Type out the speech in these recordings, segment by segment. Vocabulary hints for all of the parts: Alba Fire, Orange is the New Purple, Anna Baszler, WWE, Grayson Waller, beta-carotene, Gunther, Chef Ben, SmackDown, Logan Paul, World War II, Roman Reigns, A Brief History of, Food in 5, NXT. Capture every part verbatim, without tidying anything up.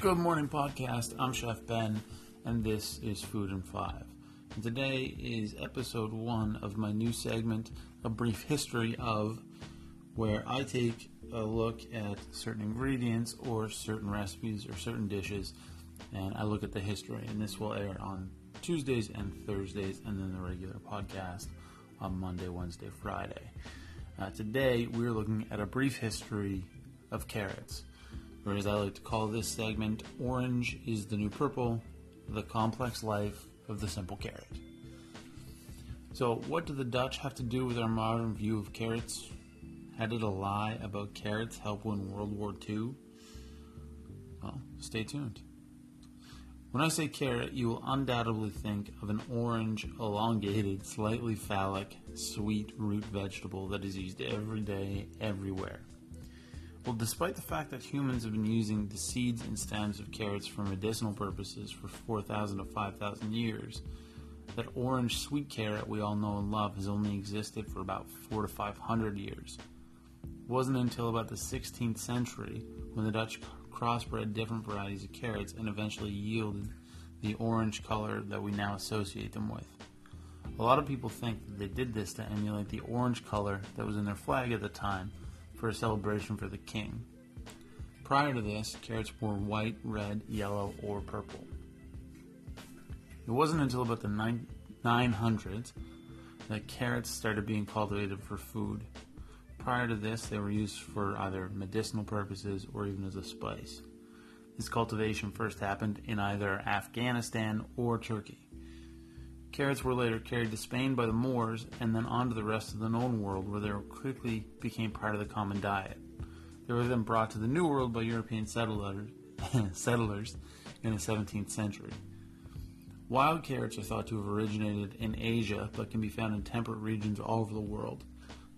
Good morning, podcast. I'm Chef Ben, and this is Food in five. And today is episode one of my new segment, A Brief History of, where I take a look at certain ingredients or certain recipes or certain dishes, and I look at the history. And this will air on Tuesdays and Thursdays, and then the regular podcast on Monday, Wednesday, Friday. Uh, today, we're looking at a brief history of carrots, or as I like to call this segment, Orange is the New Purple, the complex life of the simple carrot. So what do the Dutch have to do with our modern view of carrots? How did a lie about carrots help win World War Two? Well, stay tuned. When I say carrot, you will undoubtedly think of an orange, elongated, slightly phallic, sweet root vegetable that is used every day, everywhere. Well, despite the fact that humans have been using the seeds and stems of carrots for medicinal purposes for four thousand to five thousand years, that orange sweet carrot we all know and love has only existed for about four to five hundred years. It wasn't until about the sixteenth century when the Dutch crossbred different varieties of carrots and eventually yielded the orange color that we now associate them with. A lot of people think that they did this to emulate the orange color that was in their flag at the time, for a celebration for the king. Prior to this, carrots were white, red, yellow, or purple. It wasn't until about the nine hundreds that carrots started being cultivated for food. Prior to this, they were used for either medicinal purposes or even as a spice. This cultivation first happened in either Afghanistan or Turkey. Carrots were later carried to Spain by the Moors and then on to the rest of the known world, where they quickly became part of the common diet. They were then brought to the New World by European settlers in the seventeenth century. Wild carrots are thought to have originated in Asia, but can be found in temperate regions all over the world.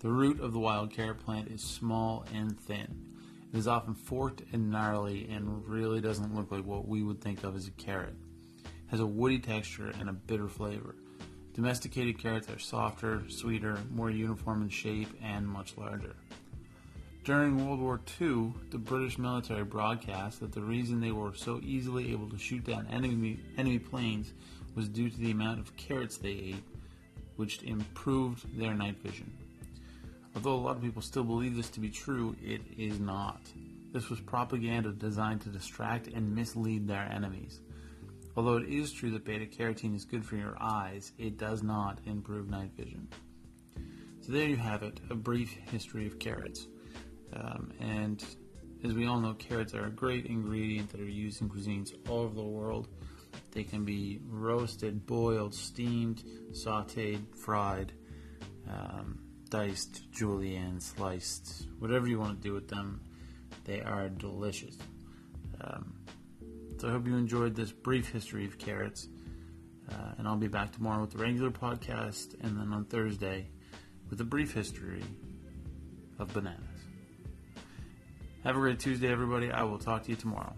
The root of the wild carrot plant is small and thin. It is often forked and gnarly and really doesn't look like what we would think of as a carrot. Has a woody texture and a bitter flavor. Domesticated carrots are softer, sweeter, more uniform in shape, and much larger. During World War Two, the British military broadcast that the reason they were so easily able to shoot down enemy, enemy planes was due to the amount of carrots they ate, which improved their night vision. Although a lot of people still believe this to be true, it is not. This was propaganda designed to distract and mislead their enemies. Although it is true that beta-carotene is good for your eyes, it does not improve night vision. So there you have it, a brief history of carrots. Um, and as we all know, carrots are a great ingredient that are used in cuisines all over the world. They can be roasted, boiled, steamed, sautéed, fried, um, diced, julienne, sliced, whatever you want to do with them. They are delicious. Um, So I hope you enjoyed this brief history of carrots, uh, and I'll be back tomorrow with the regular podcast, and then on Thursday with a brief history of bananas. Have a great Tuesday, everybody. I will talk to you tomorrow.